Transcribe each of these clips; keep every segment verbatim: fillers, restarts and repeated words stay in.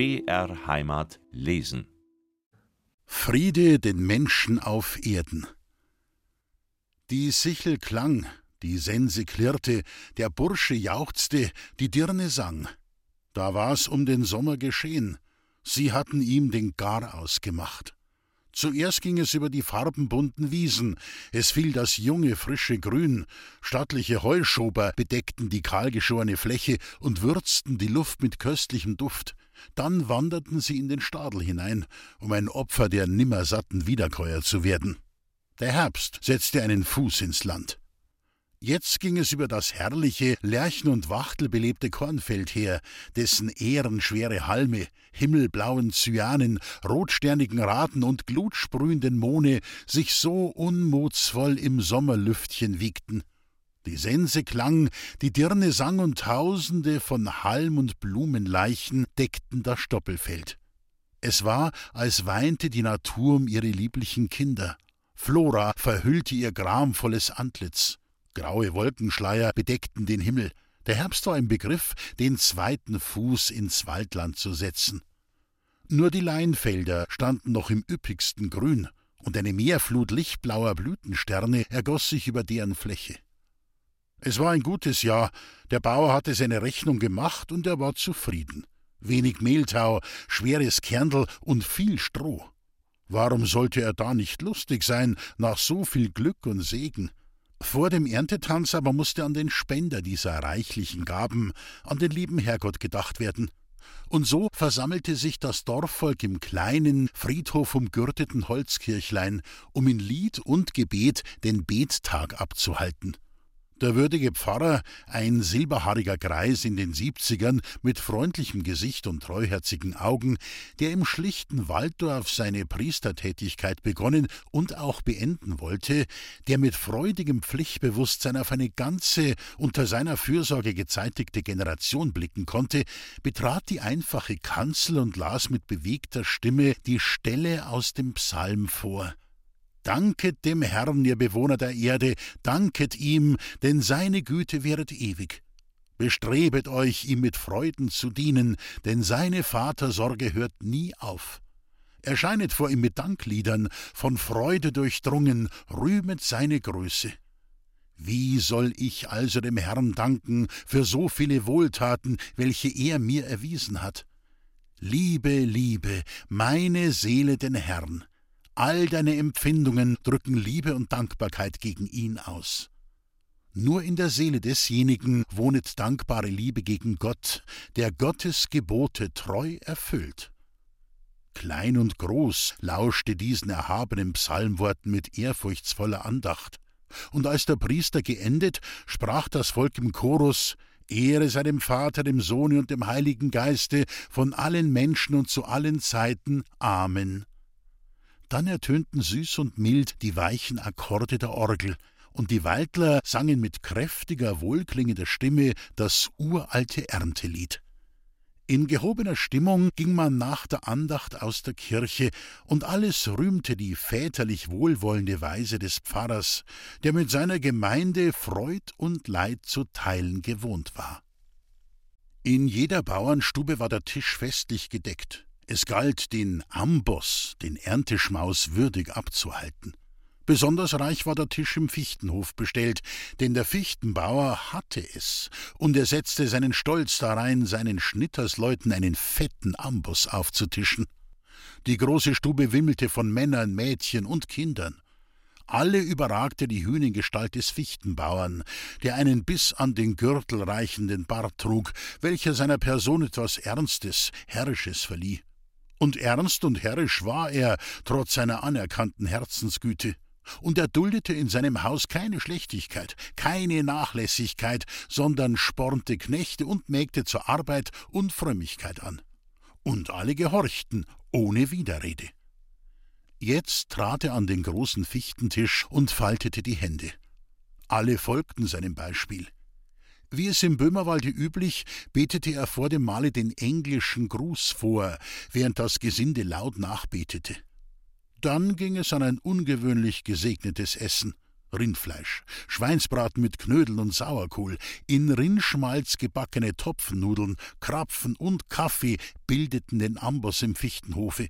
B R Heimat lesen. Friede den Menschen auf Erden. Die Sichel klang, die Sense klirrte, der Bursche jauchzte, die Dirne sang. Da war's um den Sommer geschehen, sie hatten ihm den Garaus gemacht. Zuerst ging es über die farbenbunten Wiesen, es fiel das junge, frische Grün, stattliche Heuschober bedeckten die kahlgeschorene Fläche und würzten die Luft mit köstlichem Duft. Dann wanderten sie in den Stadel hinein, um ein Opfer der nimmersatten Wiederkäuer zu werden. Der Herbst setzte einen Fuß ins Land. Jetzt ging es über das herrliche, lärchen- und wachtelbelebte Kornfeld her, dessen ehrenschwere Halme, himmelblauen Cyanen, rotsternigen Raten und glutsprühenden Mohne sich so unmutsvoll im Sommerlüftchen wiegten. Die Sense klang, die Dirne sang und Tausende von Halm- und Blumenleichen deckten das Stoppelfeld. Es war, als weinte die Natur um ihre lieblichen Kinder. Flora verhüllte ihr gramvolles Antlitz. Graue Wolkenschleier bedeckten den Himmel. Der Herbst war im Begriff, den zweiten Fuß ins Waldland zu setzen. Nur die Leinfelder standen noch im üppigsten Grün, und eine Meerflut lichtblauer Blütensterne ergoss sich über deren Fläche. Es war ein gutes Jahr, der Bauer hatte seine Rechnung gemacht und er war zufrieden. Wenig Mehltau, schweres Kerndl und viel Stroh. Warum sollte er da nicht lustig sein, nach so viel Glück und Segen? Vor dem Erntetanz aber musste an den Spender dieser reichlichen Gaben, an den lieben Herrgott gedacht werden. Und so versammelte sich das Dorfvolk im kleinen, friedhofumgürteten Holzkirchlein, um in Lied und Gebet den Bettag abzuhalten. Der würdige Pfarrer, ein silberhaariger Greis in den Siebzigern mit freundlichem Gesicht und treuherzigen Augen, der im schlichten Walddorf seine Priestertätigkeit begonnen und auch beenden wollte, der mit freudigem Pflichtbewusstsein auf eine ganze, unter seiner Fürsorge gezeitigte Generation blicken konnte, betrat die einfache Kanzel und las mit bewegter Stimme die Stelle aus dem Psalm vor. Danket dem Herrn, ihr Bewohner der Erde, danket ihm, denn seine Güte währet ewig. Bestrebet euch, ihm mit Freuden zu dienen, denn seine Vatersorge hört nie auf. Erscheinet vor ihm mit Dankliedern, von Freude durchdrungen, rühmet seine Größe. Wie soll ich also dem Herrn danken für so viele Wohltaten, welche er mir erwiesen hat? Liebe, liebe, meine Seele den Herrn. All deine Empfindungen drücken Liebe und Dankbarkeit gegen ihn aus. Nur in der Seele desjenigen wohnet dankbare Liebe gegen Gott, der Gottes Gebote treu erfüllt. Klein und groß lauschte diesen erhabenen Psalmworten mit ehrfurchtsvoller Andacht. Und als der Priester geendet, sprach das Volk im Chorus: Ehre sei dem Vater, dem Sohne und dem Heiligen Geiste, von allen Menschen und zu allen Zeiten. Amen. Dann ertönten süß und mild die weichen Akkorde der Orgel, und die Waldler sangen mit kräftiger, wohlklingender Stimme das uralte Erntelied. In gehobener Stimmung ging man nach der Andacht aus der Kirche, und alles rühmte die väterlich wohlwollende Weise des Pfarrers, der mit seiner Gemeinde Freud und Leid zu teilen gewohnt war. In jeder Bauernstube war der Tisch festlich gedeckt. Es galt, den Amboss, den Ernteschmaus, würdig abzuhalten. Besonders reich war der Tisch im Fichtenhof bestellt, denn der Fichtenbauer hatte es, und er setzte seinen Stolz darein, seinen Schnittersleuten einen fetten Amboss aufzutischen. Die große Stube wimmelte von Männern, Mädchen und Kindern. Alle überragte die Hünengestalt des Fichtenbauern, der einen bis an den Gürtel reichenden Bart trug, welcher seiner Person etwas Ernstes, Herrisches verlieh. Und ernst und herrisch war er, trotz seiner anerkannten Herzensgüte. Und er duldete in seinem Haus keine Schlechtigkeit, keine Nachlässigkeit, sondern spornte Knechte und Mägde zur Arbeit und Frömmigkeit an. Und alle gehorchten, ohne Widerrede. Jetzt trat er an den großen Fichtentisch und faltete die Hände. Alle folgten seinem Beispiel. Wie es im Böhmerwalde üblich, betete er vor dem Mahle den englischen Gruß vor, während das Gesinde laut nachbetete. Dann ging es an ein ungewöhnlich gesegnetes Essen. Rindfleisch, Schweinsbraten mit Knödeln und Sauerkohl, in Rindschmalz gebackene Topfennudeln, Krapfen und Kaffee bildeten den Amboss im Fichtenhofe,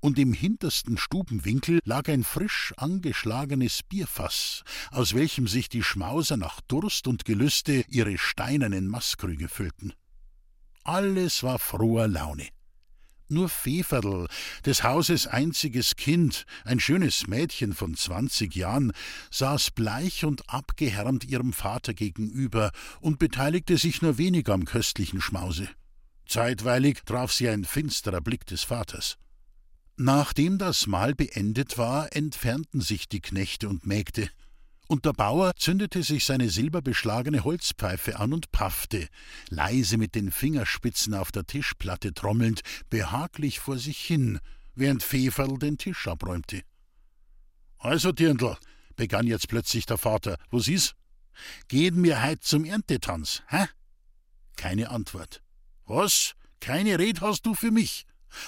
und im hintersten Stubenwinkel lag ein frisch angeschlagenes Bierfass, aus welchem sich die Schmauser nach Durst und Gelüste ihre steinernen Maßkrüge füllten. Alles war froher Laune. Nur Feferl, des Hauses einziges Kind, ein schönes Mädchen von zwanzig Jahren, saß bleich und abgehärmt ihrem Vater gegenüber und beteiligte sich nur wenig am köstlichen Schmause. Zeitweilig traf sie ein finsterer Blick des Vaters. Nachdem das Mahl beendet war, entfernten sich die Knechte und Mägde, und der Bauer zündete sich seine silberbeschlagene Holzpfeife an und paffte, leise mit den Fingerspitzen auf der Tischplatte trommelnd, behaglich vor sich hin, während Feferl den Tisch abräumte. »Also, Dirndl«, begann jetzt plötzlich der Vater, »was ist? Gehen mir heut zum Erntetanz, hä?« Keine Antwort. »Was? Keine Red hast du für mich?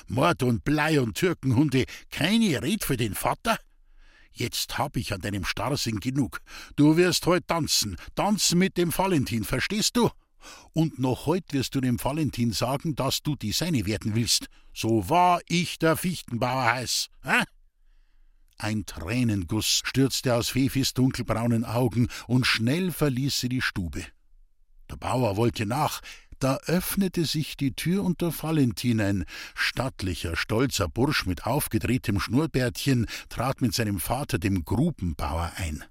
Mord und Blei und Türkenhunde, keine Red für den Vater? Jetzt hab ich an deinem Starrsinn genug. Du wirst heut tanzen, tanzen mit dem Valentin, verstehst du? Und noch heut wirst du dem Valentin sagen, dass du die Seine werden willst. So wahr ich der Fichtenbauer heiß. Hä? Ein Tränenguss stürzte aus Fefis dunkelbraunen Augen und schnell verließ sie die Stube. Der Bauer wollte nach, da öffnete sich die Tür und der Valentin, ein stattlicher, stolzer Bursch mit aufgedrehtem Schnurrbärtchen, trat mit seinem Vater, dem Gruberbauer, ein.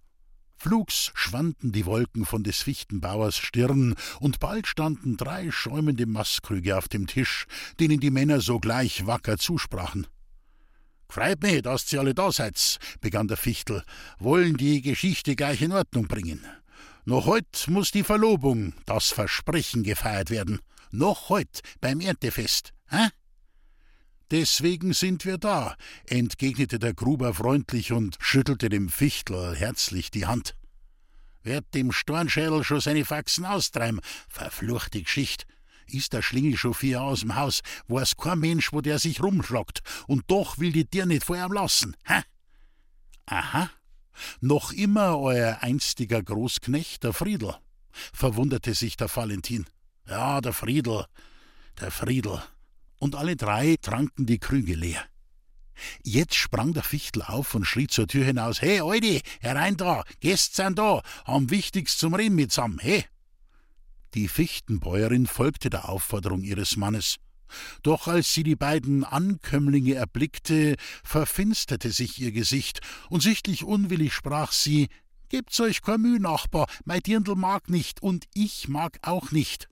Flugs schwanden die Wolken von des Fichtenbauers Stirn, und bald standen drei schäumende Maßkrüge auf dem Tisch, denen die Männer sogleich wacker zusprachen. »Gfreit mich, dass Sie alle da seid«, begann der Fichtel, »wollen die Geschichte gleich in Ordnung bringen. Noch heut muß die Verlobung, das Versprechen, gefeiert werden. Noch heut beim Erntefest, hä?« »Deswegen sind wir da«, entgegnete der Gruber freundlich und schüttelte dem Fichtel herzlich die Hand. »Werd dem Stornschädel schon seine Faxen austreiben, verfluchte Geschicht. Ist der Schlingel schon vier aus dem Haus, weiß kein Mensch, wo der sich rumschlagt, und doch will die dir nicht vor ihm lassen, hä?« »Aha. Noch immer euer einstiger Großknecht, der Friedel«, verwunderte sich der Valentin. »Ja, der Friedel, der Friedel«, und alle drei tranken die Krüge leer. Jetzt sprang der Fichtel auf und schrie zur Tür hinaus: »He, Aldi, herein da, Gäste sind da, haben Wichtiges zum Reden mitsammen, he!« Die Fichtenbäuerin folgte der Aufforderung ihres Mannes. Doch als sie die beiden Ankömmlinge erblickte, verfinsterte sich ihr Gesicht, und sichtlich unwillig sprach sie: »Gebt's euch kein Mühe, Nachbar, mein Dirndl mag nicht, und ich mag auch nicht.«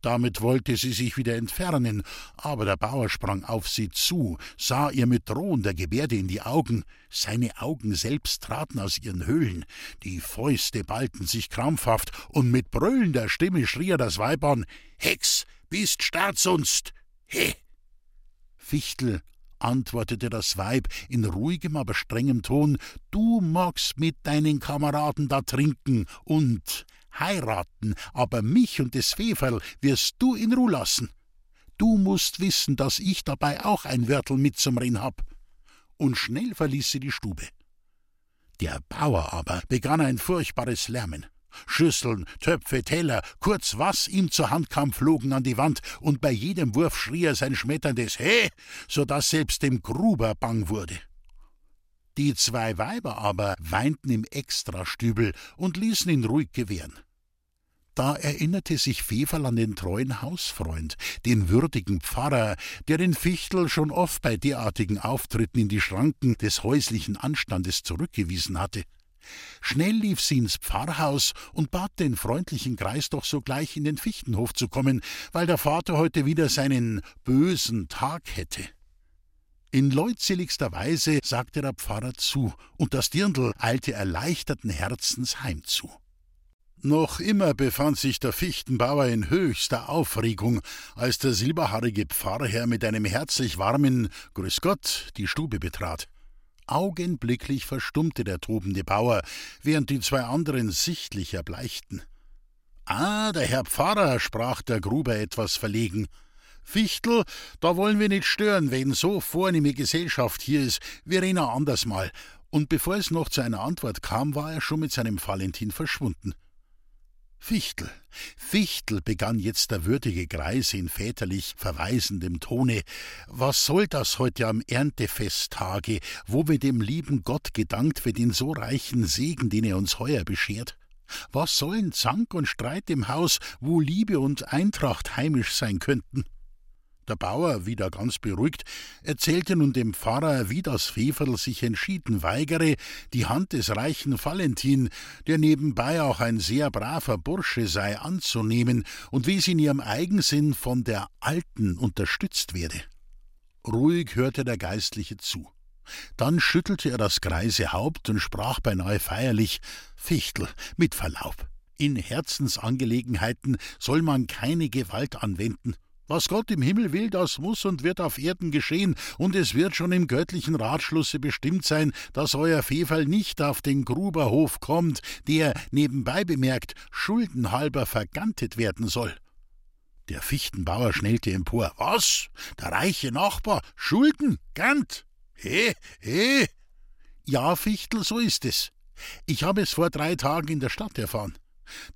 Damit wollte sie sich wieder entfernen, aber der Bauer sprang auf sie zu, sah ihr mit drohender Gebärde in die Augen. Seine Augen selbst traten aus ihren Höhlen, die Fäuste ballten sich krampfhaft, und mit brüllender Stimme schrie er das Weib an: »Hex! Bist Staatsunst, he!« »Fichtel«, antwortete das Weib in ruhigem, aber strengem Ton, »du magst mit deinen Kameraden da trinken und heiraten, aber mich und des Feferl wirst du in Ruhe lassen. Du musst wissen, dass ich dabei auch ein Wörtel mit zum Rinn hab.« Und schnell verließ sie die Stube. Der Bauer aber begann ein furchtbares Lärmen. Schüsseln, Töpfe, Teller, kurz was ihm zur Hand kam, flogen an die Wand, und bei jedem Wurf schrie er sein schmetterndes »He!«, so daß selbst dem Gruber bang wurde. Die zwei Weiber aber weinten im Extrastübel und ließen ihn ruhig gewähren. Da erinnerte sich Feferl an den treuen Hausfreund, den würdigen Pfarrer, der den Fichtel schon oft bei derartigen Auftritten in die Schranken des häuslichen Anstandes zurückgewiesen hatte. Schnell lief sie ins Pfarrhaus und bat den freundlichen Kreis, doch sogleich in den Fichtenhof zu kommen, weil der Vater heute wieder seinen bösen Tag hätte. In leutseligster Weise sagte der Pfarrer zu, und das Dirndl eilte erleichterten Herzens heim zu. Noch immer befand sich der Fichtenbauer in höchster Aufregung, als der silberhaarige Pfarrherr mit einem herzlich warmen »Grüß Gott« die Stube betrat. Augenblicklich verstummte der tobende Bauer, während die zwei anderen sichtlich erbleichten. »Ah, der Herr Pfarrer«, sprach der Gruber etwas verlegen. »Fichtel, da wollen wir nicht stören, wenn so vornehme Gesellschaft hier ist. Wir reden ein andersmal. und bevor es noch zu einer Antwort kam, war er schon mit seinem Valentin verschwunden. Fichtel, Fichtel, begann jetzt der würdige Greis in väterlich verweisendem Tone, was soll das heute am Erntefesttage, wo wir dem lieben Gott gedankt für den so reichen Segen, den er uns heuer beschert? Was sollen Zank und Streit im Haus, wo Liebe und Eintracht heimisch sein könnten? Der Bauer, wieder ganz beruhigt, erzählte nun dem Pfarrer, wie das Feferl sich entschieden weigere, die Hand des reichen Valentin, der nebenbei auch ein sehr braver Bursche sei, anzunehmen und wie sie in ihrem Eigensinn von der Alten unterstützt werde. Ruhig hörte der Geistliche zu. Dann schüttelte er das greise Haupt und sprach beinahe feierlich: »Fichtel, mit Verlaub, in Herzensangelegenheiten soll man keine Gewalt anwenden. Was Gott im Himmel will, das muss und wird auf Erden geschehen, und es wird schon im göttlichen Ratschlusse bestimmt sein, dass euer Feferl nicht auf den Gruberhof kommt, der, nebenbei bemerkt, schuldenhalber vergantet werden soll.« Der Fichtenbauer schnellte empor. »Was? Der reiche Nachbar? Schulden? Gant? He, he!« »Ja, Fichtel, so ist es. Ich habe es vor drei Tagen in der Stadt erfahren.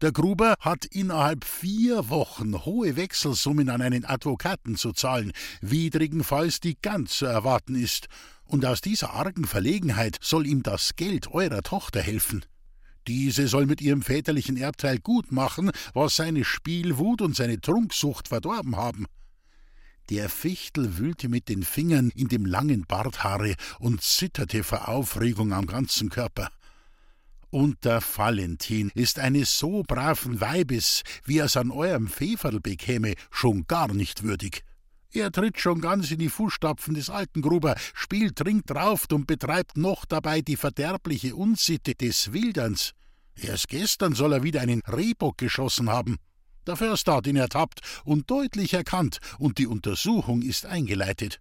Der Gruber hat innerhalb vier Wochen hohe Wechselsummen an einen Advokaten zu zahlen, widrigenfalls die ganz zu erwarten ist, und aus dieser argen Verlegenheit soll ihm das Geld eurer Tochter helfen. Diese soll mit ihrem väterlichen Erbteil gut machen, was seine Spielwut und seine Trunksucht verdorben haben.« Der Fichtel wühlte mit den Fingern in dem langen Barthaare und zitterte vor Aufregung am ganzen Körper. »Und der Valentin ist eines so braven Weibes, wie er's an eurem Feferl bekäme, schon gar nicht würdig. Er tritt schon ganz in die Fußstapfen des alten Gruber, spielt, trinkt, rauft und betreibt noch dabei die verderbliche Unsitte des Wilderns. Erst gestern soll er wieder einen Rehbock geschossen haben. Der Förster hat ihn ertappt und deutlich erkannt, und die Untersuchung ist eingeleitet.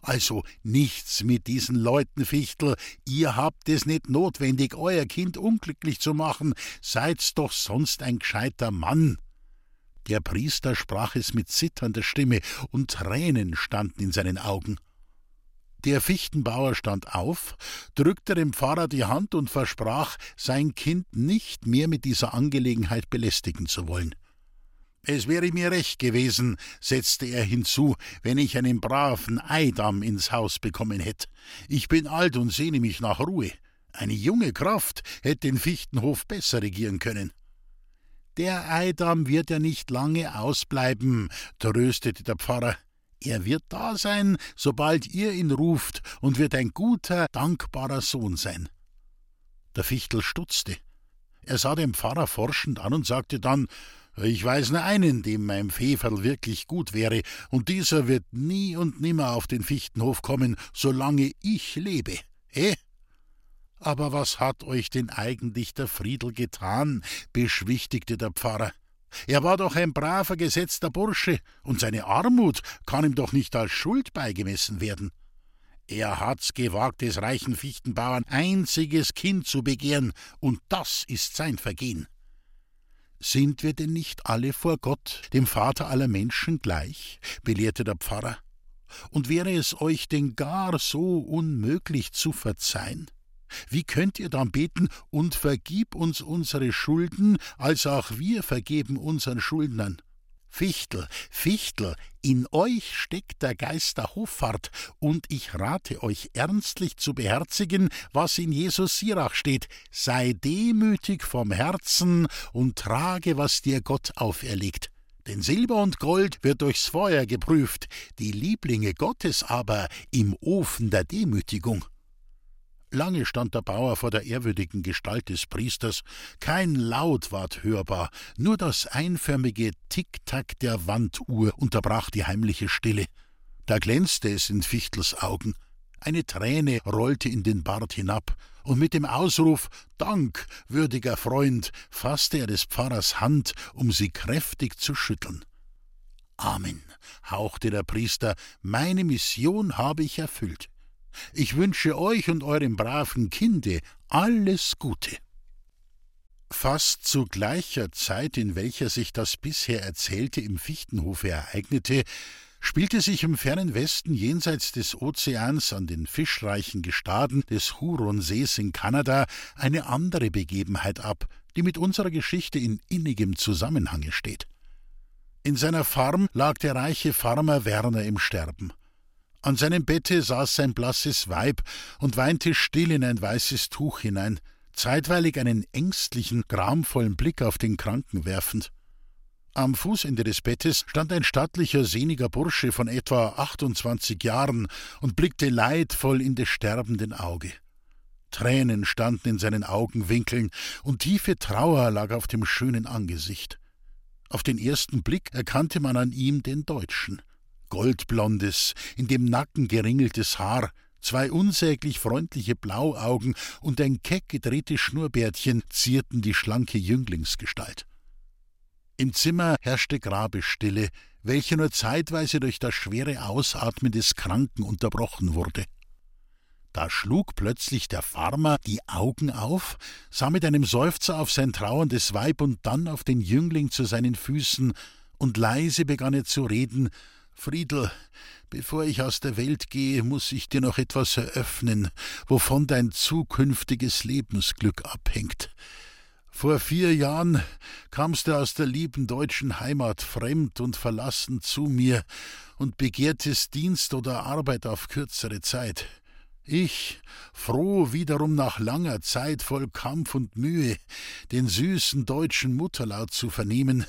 Also nichts mit diesen Leuten, Fichtel, ihr habt es nicht notwendig, euer Kind unglücklich zu machen, seid's doch sonst ein gescheiter Mann.« Der Priester sprach es mit zitternder Stimme, und Tränen standen in seinen Augen. Der Fichtenbauer stand auf, drückte dem Pfarrer die Hand und versprach, sein Kind nicht mehr mit dieser Angelegenheit belästigen zu wollen. »Es wäre mir recht gewesen«, setzte er hinzu, »wenn ich einen braven Eidam ins Haus bekommen hätte. Ich bin alt und sehne mich nach Ruhe. Eine junge Kraft hätte den Fichtenhof besser regieren können.« »Der Eidam wird ja nicht lange ausbleiben«, tröstete der Pfarrer. »Er wird da sein, sobald ihr ihn ruft, und wird ein guter, dankbarer Sohn sein.« Der Fichtel stutzte. Er sah den Pfarrer forschend an und sagte dann: »Ich weiß nur einen, dem mein Feferl wirklich gut wäre, und dieser wird nie und nimmer auf den Fichtenhof kommen, solange ich lebe. Eh? »Aber was hat euch denn eigentlich der Friedel getan?« beschwichtigte der Pfarrer. »Er war doch ein braver, gesetzter Bursche, und seine Armut kann ihm doch nicht als Schuld beigemessen werden.« »Er hat's gewagt, des reichen Fichtenbauern einziges Kind zu begehren, und das ist sein Vergehen.« »Sind wir denn nicht alle vor Gott, dem Vater aller Menschen, gleich?« belehrte der Pfarrer. »Und wäre es euch denn gar so unmöglich zu verzeihen? Wie könnt ihr dann beten: »Und vergib uns unsere Schulden, als auch wir vergeben unseren Schuldnern?« Fichtel, Fichtel, in euch steckt der Geist der Hoffart, und ich rate euch ernstlich zu beherzigen, was in Jesus Sirach steht: Sei demütig vom Herzen und trage, was dir Gott auferlegt. Denn Silber und Gold wird durchs Feuer geprüft, die Lieblinge Gottes aber im Ofen der Demütigung.« Lange stand der Bauer vor der ehrwürdigen Gestalt des Priesters. Kein Laut ward hörbar, nur das einförmige Tick-Tack der Wanduhr unterbrach die heimliche Stille. Da glänzte es in Fichtels Augen. Eine Träne rollte in den Bart hinab, und mit dem Ausruf »Dank, würdiger Freund«, fasste er des Pfarrers Hand, um sie kräftig zu schütteln. »Amen«, hauchte der Priester, »meine Mission habe ich erfüllt. Ich wünsche euch und eurem braven Kinde alles Gute.« Fast zu gleicher Zeit, in welcher sich das bisher Erzählte im Fichtenhofe ereignete, spielte sich im fernen Westen jenseits des Ozeans an den fischreichen Gestaden des Huronsees in Kanada eine andere Begebenheit ab, die mit unserer Geschichte in innigem Zusammenhange steht. In seiner Farm lag der reiche Farmer Werner im Sterben. An seinem Bette saß sein blasses Weib und weinte still in ein weißes Tuch hinein, zeitweilig einen ängstlichen, gramvollen Blick auf den Kranken werfend. Am Fußende des Bettes stand ein stattlicher, sehniger Bursche von etwa achtundzwanzig Jahren und blickte leidvoll in des sterbenden Auge. Tränen standen in seinen Augenwinkeln und tiefe Trauer lag auf dem schönen Angesicht. Auf den ersten Blick erkannte man an ihm den Deutschen. Goldblondes, in dem Nacken geringeltes Haar, zwei unsäglich freundliche Blauaugen und ein keck gedrehtes Schnurrbärtchen zierten die schlanke Jünglingsgestalt. Im Zimmer herrschte Grabesstille, welche nur zeitweise durch das schwere Ausatmen des Kranken unterbrochen wurde. Da schlug plötzlich der Farmer die Augen auf, sah mit einem Seufzer auf sein trauerndes Weib und dann auf den Jüngling zu seinen Füßen, und leise begann er zu reden: »Friedel, bevor ich aus der Welt gehe, muß ich dir noch etwas eröffnen, wovon dein zukünftiges Lebensglück abhängt. Vor vier Jahren kamst du aus der lieben deutschen Heimat fremd und verlassen zu mir und begehrtest Dienst oder Arbeit auf kürzere Zeit. Ich, froh wiederum nach langer Zeit voll Kampf und Mühe, den süßen deutschen Mutterlaut zu vernehmen,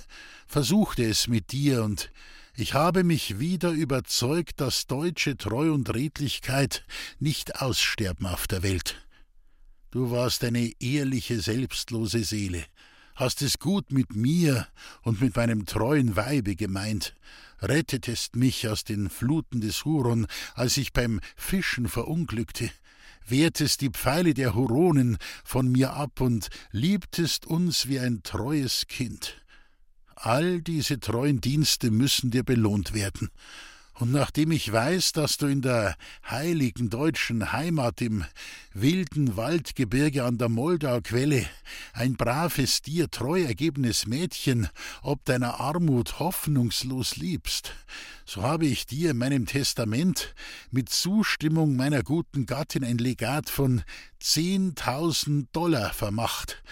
versuchte es mit dir und ich habe mich wieder überzeugt, dass deutsche Treu und Redlichkeit nicht aussterben auf der Welt. Du warst eine ehrliche, selbstlose Seele, hast es gut mit mir und mit meinem treuen Weibe gemeint, rettetest mich aus den Fluten des Huron, als ich beim Fischen verunglückte, wehrtest die Pfeile der Huronen von mir ab und liebtest uns wie ein treues Kind. All diese treuen Dienste müssen dir belohnt werden. Und nachdem ich weiß, dass du in der heiligen deutschen Heimat im wilden Waldgebirge an der Moldau-Quelle ein braves, dir treu ergebenes Mädchen ob deiner Armut hoffnungslos liebst, so habe ich dir in meinem Testament mit Zustimmung meiner guten Gattin ein Legat von zehntausend Dollar vermacht,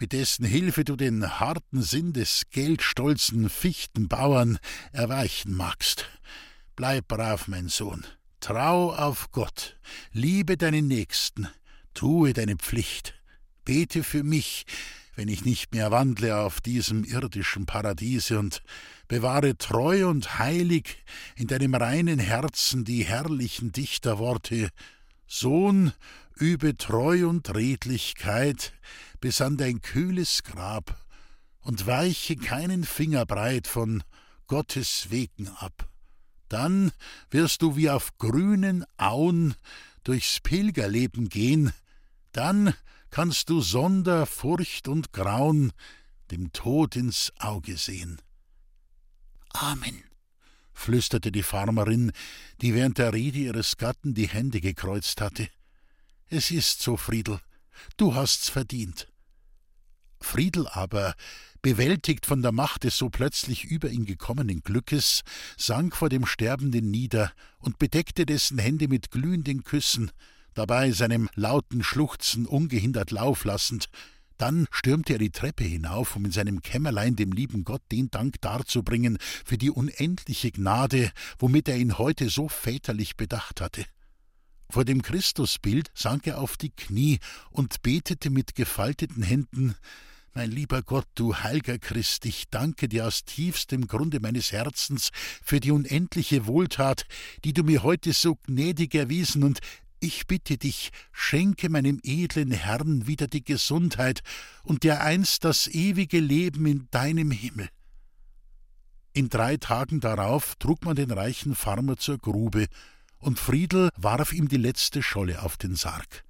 mit dessen Hilfe du den harten Sinn des geldstolzen Fichtenbauern erweichen magst. Bleib brav, mein Sohn, trau auf Gott, liebe deinen Nächsten, tue deine Pflicht, bete für mich, wenn ich nicht mehr wandle auf diesem irdischen Paradiese, und bewahre treu und heilig in deinem reinen Herzen die herrlichen Dichterworte: Sohn, übe Treu und Redlichkeit bis an dein kühles Grab und weiche keinen Fingerbreit von Gottes Wegen ab. Dann wirst du wie auf grünen Auen durchs Pilgerleben gehen, dann kannst du sonder Furcht und Grauen dem Tod ins Auge sehen. Amen, flüsterte die Farmerin, die während der Rede ihres Gatten die Hände gekreuzt hatte. Es ist so, Friedel, du hast's verdient. Friedel aber, bewältigt von der Macht des so plötzlich über ihn gekommenen Glückes, sank vor dem Sterbenden nieder und bedeckte dessen Hände mit glühenden Küssen, dabei seinem lauten Schluchzen ungehindert Lauf lassend. Dann stürmte er die Treppe hinauf, um in seinem Kämmerlein dem lieben Gott den Dank darzubringen für die unendliche Gnade, womit er ihn heute so väterlich bedacht hatte. Vor dem Christusbild sank er auf die Knie und betete mit gefalteten Händen: Mein lieber Gott, du heilger Christ, ich danke dir aus tiefstem Grunde meines Herzens für die unendliche Wohltat, die du mir heute so gnädig erwiesen, und ich bitte dich, schenke meinem edlen Herrn wieder die Gesundheit und dereinst das ewige Leben in deinem Himmel. In drei Tagen darauf trug man den reichen Farmer zur Grube, und Friedel warf ihm die letzte Scholle auf den Sarg.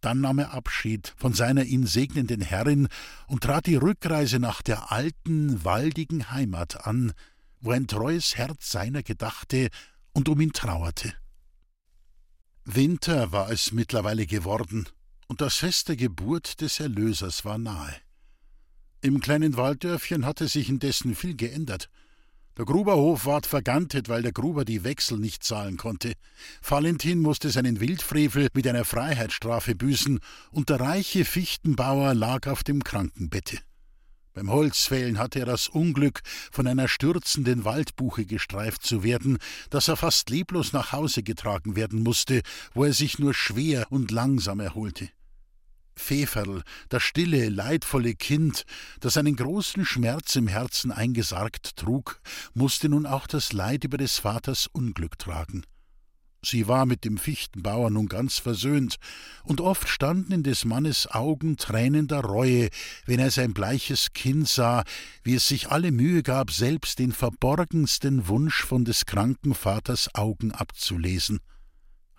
Dann nahm er Abschied von seiner ihn segnenden Herrin und trat die Rückreise nach der alten, waldigen Heimat an, wo ein treues Herz seiner gedachte und um ihn trauerte. Winter war es mittlerweile geworden, und das Fest der Geburt des Erlösers war nahe. Im kleinen Walddörfchen hatte sich indessen viel geändert. Der Gruberhof ward vergantet, weil der Gruber die Wechsel nicht zahlen konnte. Valentin musste seinen Wildfrevel mit einer Freiheitsstrafe büßen und der reiche Fichtenbauer lag auf dem Krankenbette. Beim Holzfällen hatte er das Unglück, von einer stürzenden Waldbuche gestreift zu werden, dass er fast leblos nach Hause getragen werden musste, wo er sich nur schwer und langsam erholte. Feferl, das stille, leidvolle Kind, das einen großen Schmerz im Herzen eingesargt trug, musste nun auch das Leid über des Vaters Unglück tragen. Sie war mit dem Fichtenbauer nun ganz versöhnt, und oft standen in des Mannes Augen Tränen der Reue, wenn er sein bleiches Kind sah, wie es sich alle Mühe gab, selbst den verborgensten Wunsch von des kranken Vaters Augen abzulesen.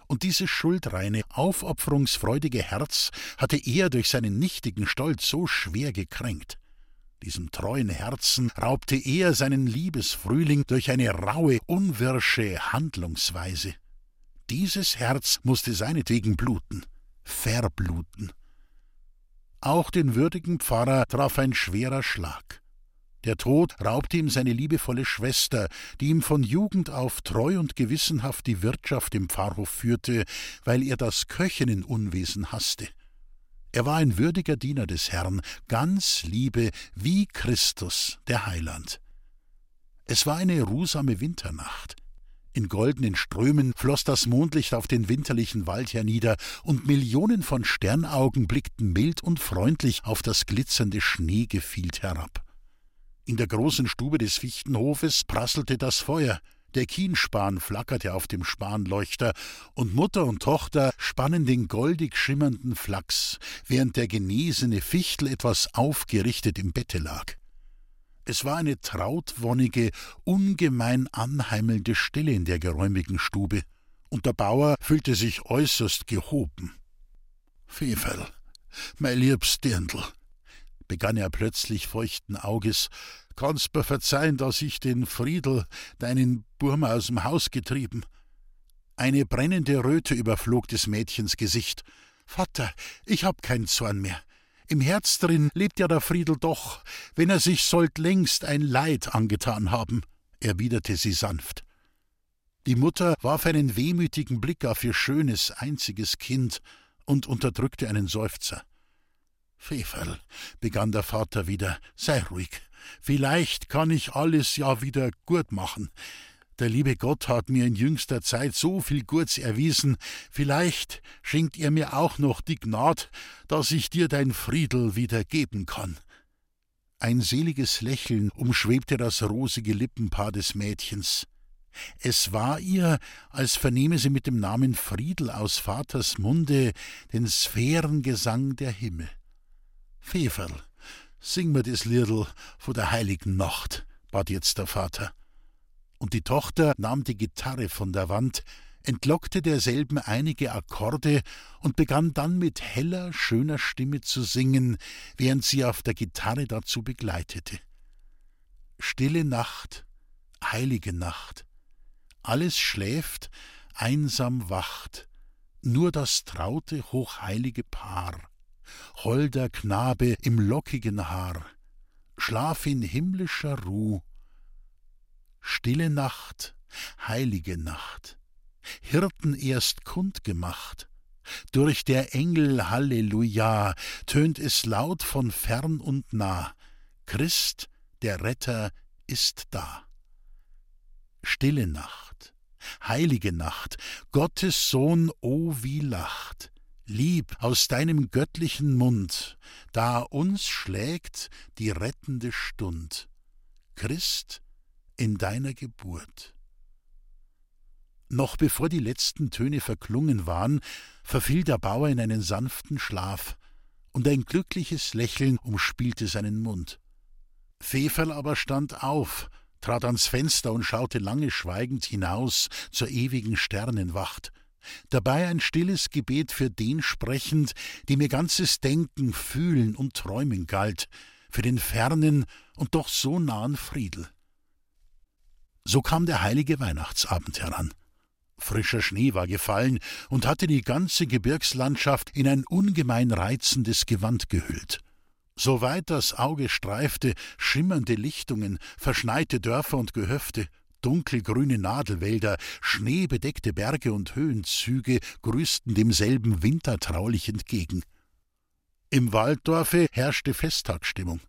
Und dieses schuldreine, aufopferungsfreudige Herz hatte er durch seinen nichtigen Stolz so schwer gekränkt. Diesem treuen Herzen raubte er seinen Liebesfrühling durch eine raue, unwirsche Handlungsweise. Dieses Herz musste seinetwegen bluten, verbluten. Auch den würdigen Pfarrer traf ein schwerer Schlag. Der Tod raubte ihm seine liebevolle Schwester, die ihm von Jugend auf treu und gewissenhaft die Wirtschaft im Pfarrhof führte, weil er das Köchinnenunwesen hasste. Er war ein würdiger Diener des Herrn, ganz Liebe, wie Christus, der Heiland. Es war eine ruhsame Winternacht. In goldenen Strömen floss das Mondlicht auf den winterlichen Wald hernieder, und Millionen von Sternaugen blickten mild und freundlich auf das glitzernde Schneegefild herab. In der großen Stube des Fichtenhofes prasselte das Feuer, der Kienspan flackerte auf dem Spanleuchter, und Mutter und Tochter spannen den goldig schimmernden Flachs, während der genesene Fichtel etwas aufgerichtet im Bette lag. Es war eine trautwonnige, ungemein anheimelnde Stille in der geräumigen Stube, und der Bauer fühlte sich äußerst gehoben. »Feferl, mein liebs Dirndl«, begann er plötzlich feuchten Auges, »kannst mir verzeihen, dass ich den Friedel, deinen Burma, aus dem Haus getrieben?« Eine brennende Röte überflog des Mädchens Gesicht. »Vater, ich hab keinen Zorn mehr. Im Herz drin lebt ja der Friedel doch, wenn er sich sollt längst ein Leid angetan haben«, erwiderte sie sanft. Die Mutter warf einen wehmütigen Blick auf ihr schönes, einziges Kind und unterdrückte einen Seufzer. »Feferl«, begann der Vater wieder, »sei ruhig. Vielleicht kann ich alles ja wieder gut machen. Der liebe Gott hat mir in jüngster Zeit so viel Gutes erwiesen, vielleicht schenkt er mir auch noch die Gnade, dass ich dir dein Friedel wieder geben kann.« Ein seliges Lächeln umschwebte das rosige Lippenpaar des Mädchens. Es war ihr, als vernehme sie mit dem Namen Friedel aus Vaters Munde den Sphärengesang der Himmel. »Feferl, sing mir das Liedl von der heiligen Nacht«, bat jetzt der Vater. Und die Tochter nahm die Gitarre von der Wand, entlockte derselben einige Akkorde und begann dann mit heller, schöner Stimme zu singen, während sie auf der Gitarre dazu begleitete. Stille Nacht, heilige Nacht, alles schläft, einsam wacht, nur das traute, hochheilige Paar, holder Knabe im lockigen Haar, schlaf in himmlischer Ruh. Stille Nacht, heilige Nacht, Hirten erst kund gemacht, durch der Engel Halleluja tönt es laut von fern und nah, Christ, der Retter, ist da. Stille Nacht, heilige Nacht, Gottes Sohn, o wie lacht, lieb aus deinem göttlichen Mund, da uns schlägt die rettende Stund, Christ, in deiner Geburt. Noch bevor die letzten Töne verklungen waren, verfiel der Bauer in einen sanften Schlaf, und ein glückliches Lächeln umspielte seinen Mund. Feferl aber stand auf, trat ans Fenster und schaute lange schweigend hinaus zur ewigen Sternenwacht, dabei ein stilles Gebet für den sprechend, dem ihr ganzes Denken, Fühlen und Träumen galt, für den fernen und doch so nahen Friedel. So kam der heilige Weihnachtsabend heran. Frischer Schnee war gefallen und hatte die ganze Gebirgslandschaft in ein ungemein reizendes Gewand gehüllt. Soweit das Auge streifte, schimmernde Lichtungen, verschneite Dörfer und Gehöfte, dunkelgrüne Nadelwälder, schneebedeckte Berge und Höhenzüge grüßten demselben wintertraulich entgegen. Im Walddorfe herrschte Festtagsstimmung.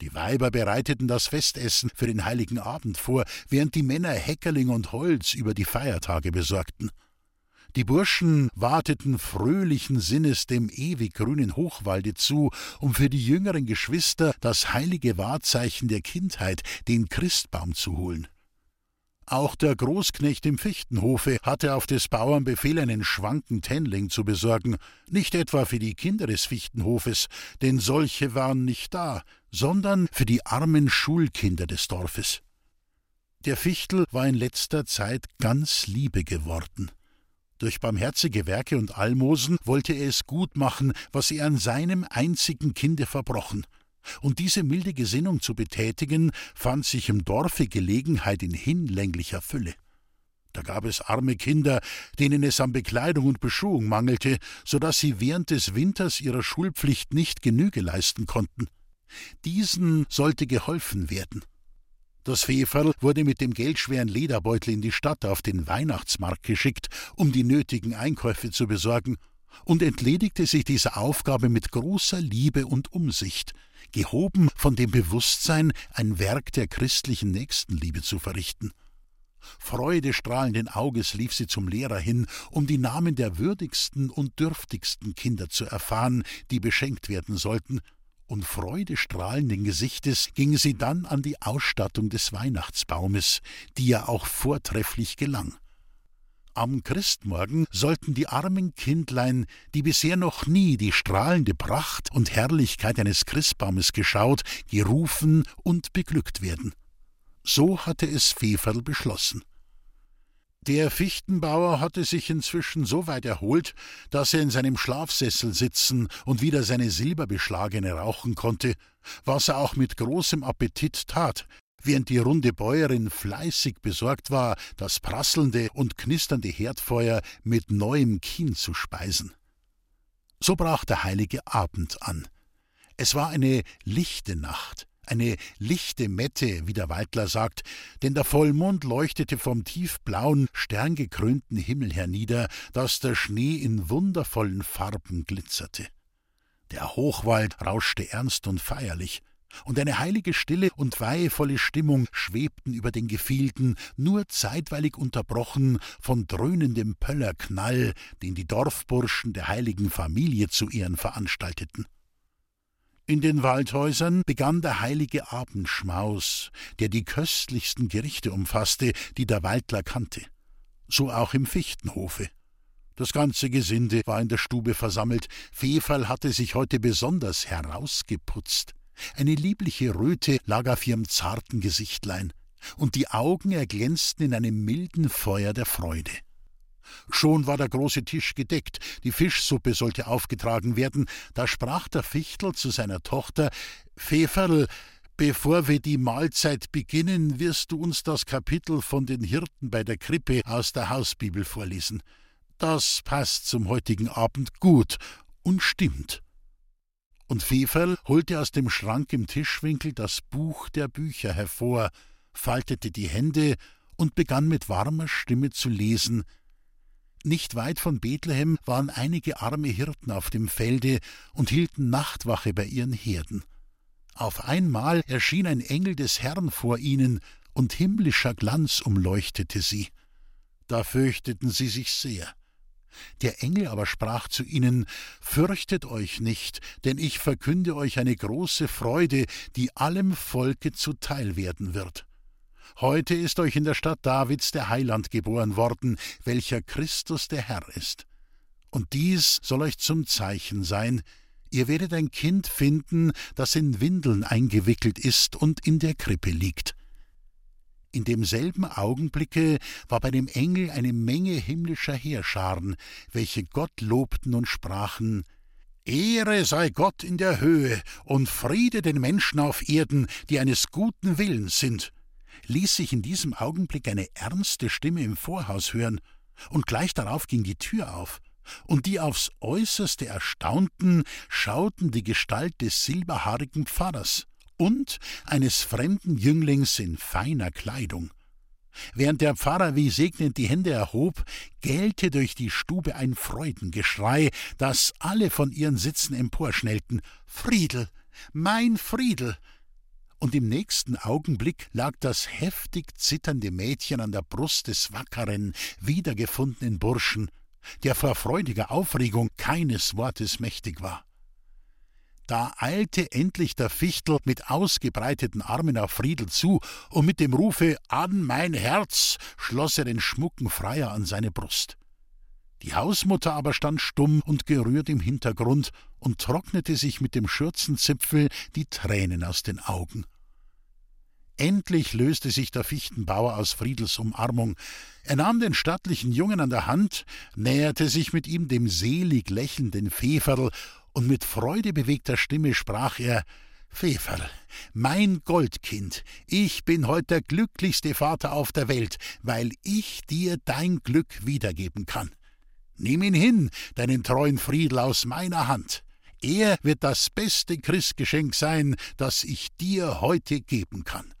Die Weiber bereiteten das Festessen für den Heiligen Abend vor, während die Männer Häckerling und Holz über die Feiertage besorgten. Die Burschen warteten fröhlichen Sinnes dem ewig grünen Hochwalde zu, um für die jüngeren Geschwister das heilige Wahrzeichen der Kindheit, den Christbaum, zu holen. Auch der Großknecht im Fichtenhofe hatte auf des Bauern Befehl einen schwanken Tenling zu besorgen, nicht etwa für die Kinder des Fichtenhofes, denn solche waren nicht da, sondern für die armen Schulkinder des Dorfes. Der Fichtel war in letzter Zeit ganz Liebe geworden. Durch barmherzige Werke und Almosen wollte er es gut machen, was er an seinem einzigen Kinde verbrochen. Und diese milde Gesinnung zu betätigen, fand sich im Dorfe Gelegenheit in hinlänglicher Fülle. Da gab es arme Kinder, denen es an Bekleidung und Beschuhung mangelte, so dass sie während des Winters ihrer Schulpflicht nicht Genüge leisten konnten. Diesen sollte geholfen werden. Das Feferl wurde mit dem geldschweren Lederbeutel in die Stadt auf den Weihnachtsmarkt geschickt, um die nötigen Einkäufe zu besorgen, und entledigte sich dieser Aufgabe mit großer Liebe und Umsicht, gehoben von dem Bewusstsein, ein Werk der christlichen Nächstenliebe zu verrichten. Freudestrahlenden Auges lief sie zum Lehrer hin, um die Namen der würdigsten und dürftigsten Kinder zu erfahren, die beschenkt werden sollten, und freudestrahlenden Gesichtes ging sie dann an die Ausstattung des Weihnachtsbaumes, die ja auch vortrefflich gelang. Am Christmorgen sollten die armen Kindlein, die bisher noch nie die strahlende Pracht und Herrlichkeit eines Christbaumes geschaut, gerufen und beglückt werden. So hatte es Feferl beschlossen. Der Fichtenbauer hatte sich inzwischen so weit erholt, dass er in seinem Schlafsessel sitzen und wieder seine Silberbeschlagene rauchen konnte, was er auch mit großem Appetit tat, während die runde Bäuerin fleißig besorgt war, das prasselnde und knisternde Herdfeuer mit neuem Kien zu speisen. So brach der heilige Abend an. Es war eine lichte Nacht, eine lichte Mette, wie der Waldler sagt, denn der Vollmond leuchtete vom tiefblauen, sterngekrönten Himmel hernieder, dass der Schnee in wundervollen Farben glitzerte. Der Hochwald rauschte ernst und feierlich, und eine heilige Stille und weihevolle Stimmung schwebten über den Gefilden, nur zeitweilig unterbrochen von dröhnendem Pöllerknall, den die Dorfburschen der heiligen Familie zu Ehren veranstalteten. In den Waldhäusern begann der heilige Abendschmaus, der die köstlichsten Gerichte umfasste, die der Waldler kannte. So auch im Fichtenhofe. Das ganze Gesinde war in der Stube versammelt. Feferl hatte sich heute besonders herausgeputzt. Eine liebliche Röte lag auf ihrem zarten Gesichtlein, und die Augen erglänzten in einem milden Feuer der Freude. Schon war der große Tisch gedeckt, die Fischsuppe sollte aufgetragen werden, da sprach der Fichtel zu seiner Tochter: »Feferl, bevor wir die Mahlzeit beginnen, wirst du uns das Kapitel von den Hirten bei der Krippe aus der Hausbibel vorlesen. Das passt zum heutigen Abend gut und stimmt.« Und Feferl holte aus dem Schrank im Tischwinkel das Buch der Bücher hervor, faltete die Hände und begann mit warmer Stimme zu lesen. Nicht weit von Bethlehem waren einige arme Hirten auf dem Felde und hielten Nachtwache bei ihren Herden. Auf einmal erschien ein Engel des Herrn vor ihnen, und himmlischer Glanz umleuchtete sie. Da fürchteten sie sich sehr. Der Engel aber sprach zu ihnen: »Fürchtet euch nicht, denn ich verkünde euch eine große Freude, die allem Volke zuteil werden wird. Heute ist euch in der Stadt Davids der Heiland geboren worden, welcher Christus der Herr ist. Und dies soll euch zum Zeichen sein: Ihr werdet ein Kind finden, das in Windeln eingewickelt ist und in der Krippe liegt.« In demselben Augenblicke war bei dem Engel eine Menge himmlischer Heerscharen, welche Gott lobten und sprachen: »Ehre sei Gott in der Höhe und Friede den Menschen auf Erden, die eines guten Willens sind.« Ließ sich in diesem Augenblick eine ernste Stimme im Vorhaus hören, und gleich darauf ging die Tür auf, und die aufs Äußerste erstaunten, schauten die Gestalt des silberhaarigen Pfarrers und eines fremden Jünglings in feiner Kleidung. Während der Pfarrer wie segnend die Hände erhob, gellte durch die Stube ein Freudengeschrei, dass alle von ihren Sitzen emporschnellten. »Friedel! Mein Friedel!« Und im nächsten Augenblick lag das heftig zitternde Mädchen an der Brust des wackeren, wiedergefundenen Burschen, der vor freudiger Aufregung keines Wortes mächtig war. Da eilte endlich der Fichtel mit ausgebreiteten Armen auf Friedel zu, und mit dem Rufe »An mein Herz« schloss er den schmucken Freier an seine Brust. Die Hausmutter aber stand stumm und gerührt im Hintergrund und trocknete sich mit dem Schürzenzipfel die Tränen aus den Augen. Endlich löste sich der Fichtenbauer aus Friedels Umarmung. Er nahm den stattlichen Jungen an der Hand, näherte sich mit ihm dem selig lächelnden Feferl, und mit freudebewegter Stimme sprach er: »Feferl, mein Goldkind, ich bin heute der glücklichste Vater auf der Welt, weil ich dir dein Glück wiedergeben kann. Nimm ihn hin, deinen treuen Friedel, aus meiner Hand. Er wird das beste Christgeschenk sein, das ich dir heute geben kann.«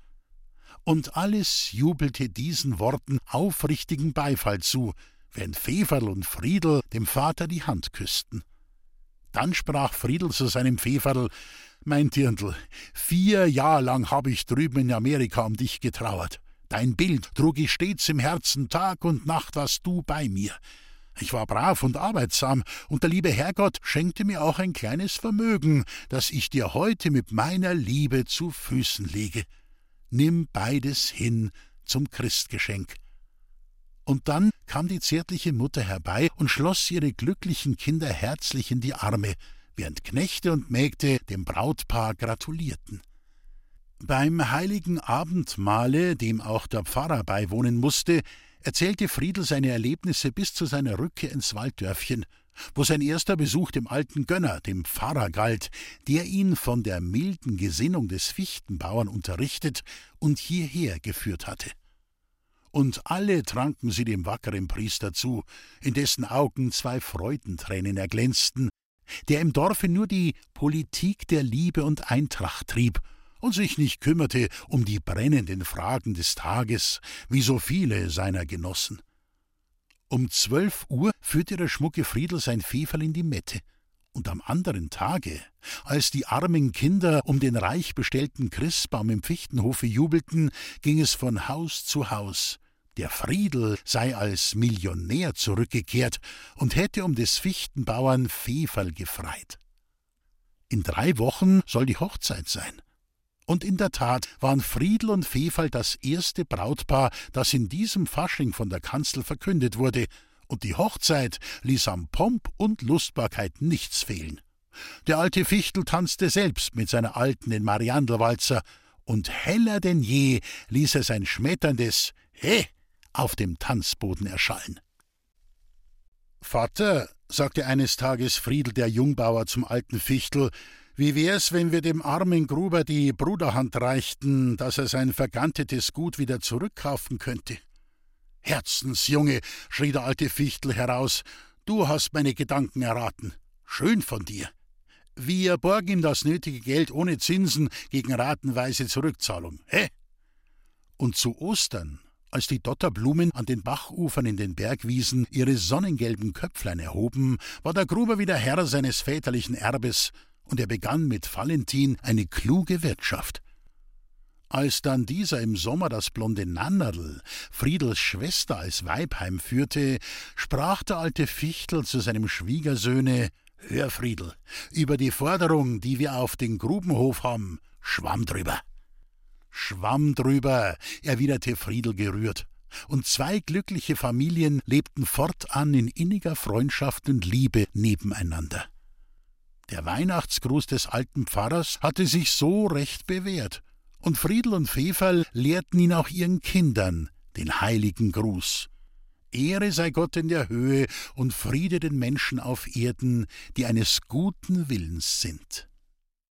Und alles jubelte diesen Worten aufrichtigen Beifall zu, während Feferl und Friedel dem Vater die Hand küssten. Dann sprach Friedel zu seinem Feferl: »Mein Dirndl, vier Jahre lang habe ich drüben in Amerika um dich getrauert. Dein Bild trug ich stets im Herzen, Tag und Nacht warst du bei mir. Ich war brav und arbeitsam, und der liebe Herrgott schenkte mir auch ein kleines Vermögen, das ich dir heute mit meiner Liebe zu Füßen lege. Nimm beides hin zum Christgeschenk.« Und dann kam die zärtliche Mutter herbei und schloss ihre glücklichen Kinder herzlich in die Arme, während Knechte und Mägde dem Brautpaar gratulierten. Beim heiligen Abendmahle, dem auch der Pfarrer beiwohnen musste, erzählte Friedel seine Erlebnisse bis zu seiner Rückkehr ins Walddörfchen, wo sein erster Besuch dem alten Gönner, dem Pfarrer, galt, der ihn von der milden Gesinnung des Fichtenbauern unterrichtet und hierher geführt hatte. Und alle tranken sie dem wackeren Priester zu, in dessen Augen zwei Freudentränen erglänzten, der im Dorfe nur die Politik der Liebe und Eintracht trieb und sich nicht kümmerte um die brennenden Fragen des Tages, wie so viele seiner Genossen. Um zwölf Uhr führte der schmucke Friedel sein Feferl in die Mette, und am anderen Tage, als die armen Kinder um den reich bestellten Christbaum im Fichtenhofe jubelten, ging es von Haus zu Haus. Der Friedel sei als Millionär zurückgekehrt und hätte um des Fichtenbauern Feferl gefreit. In drei Wochen soll die Hochzeit sein. Und in der Tat waren Friedel und Feferl das erste Brautpaar, das in diesem Fasching von der Kanzel verkündet wurde, und die Hochzeit ließ am Pomp und Lustbarkeit nichts fehlen. Der alte Fichtel tanzte selbst mit seiner Alten den Mariandelwalzer, und heller denn je ließ er sein schmetterndes »He« auf dem Tanzboden erschallen. »Vater«, sagte eines Tages Friedel der Jungbauer zum alten Fichtel, »wie wär's, wenn wir dem armen Gruber die Bruderhand reichten, dass er sein vergantetes Gut wieder zurückkaufen könnte?« »Herzensjunge«, schrie der alte Fichtel heraus, »du hast meine Gedanken erraten. Schön von dir. Wir borgen ihm das nötige Geld ohne Zinsen gegen ratenweise Zurückzahlung. Hä?« Und zu Ostern, als die Dotterblumen an den Bachufern in den Bergwiesen ihre sonnengelben Köpflein erhoben, war der Gruber wieder Herr seines väterlichen Erbes, und er begann mit Valentin eine kluge Wirtschaft. Als dann dieser im Sommer das blonde Nannerdl, Friedels Schwester, als Weib heimführte, sprach der alte Fichtel zu seinem Schwiegersöhne: »Hör, Friedel, über die Forderung, die wir auf den Gruberhof haben, schwamm drüber.« »Schwamm drüber«, erwiderte Friedel gerührt, und zwei glückliche Familien lebten fortan in inniger Freundschaft und Liebe nebeneinander. Der Weihnachtsgruß des alten Pfarrers hatte sich so recht bewährt, und Friedel und Feferl lehrten ihn auch ihren Kindern, den heiligen Gruß. Ehre sei Gott in der Höhe und Friede den Menschen auf Erden, die eines guten Willens sind.